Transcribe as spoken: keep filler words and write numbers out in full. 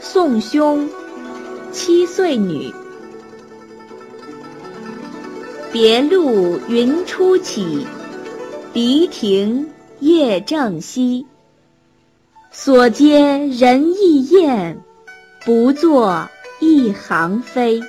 送兄七岁女，别路云初起，离亭夜正西。所嗟人亦厌，不作一行飞。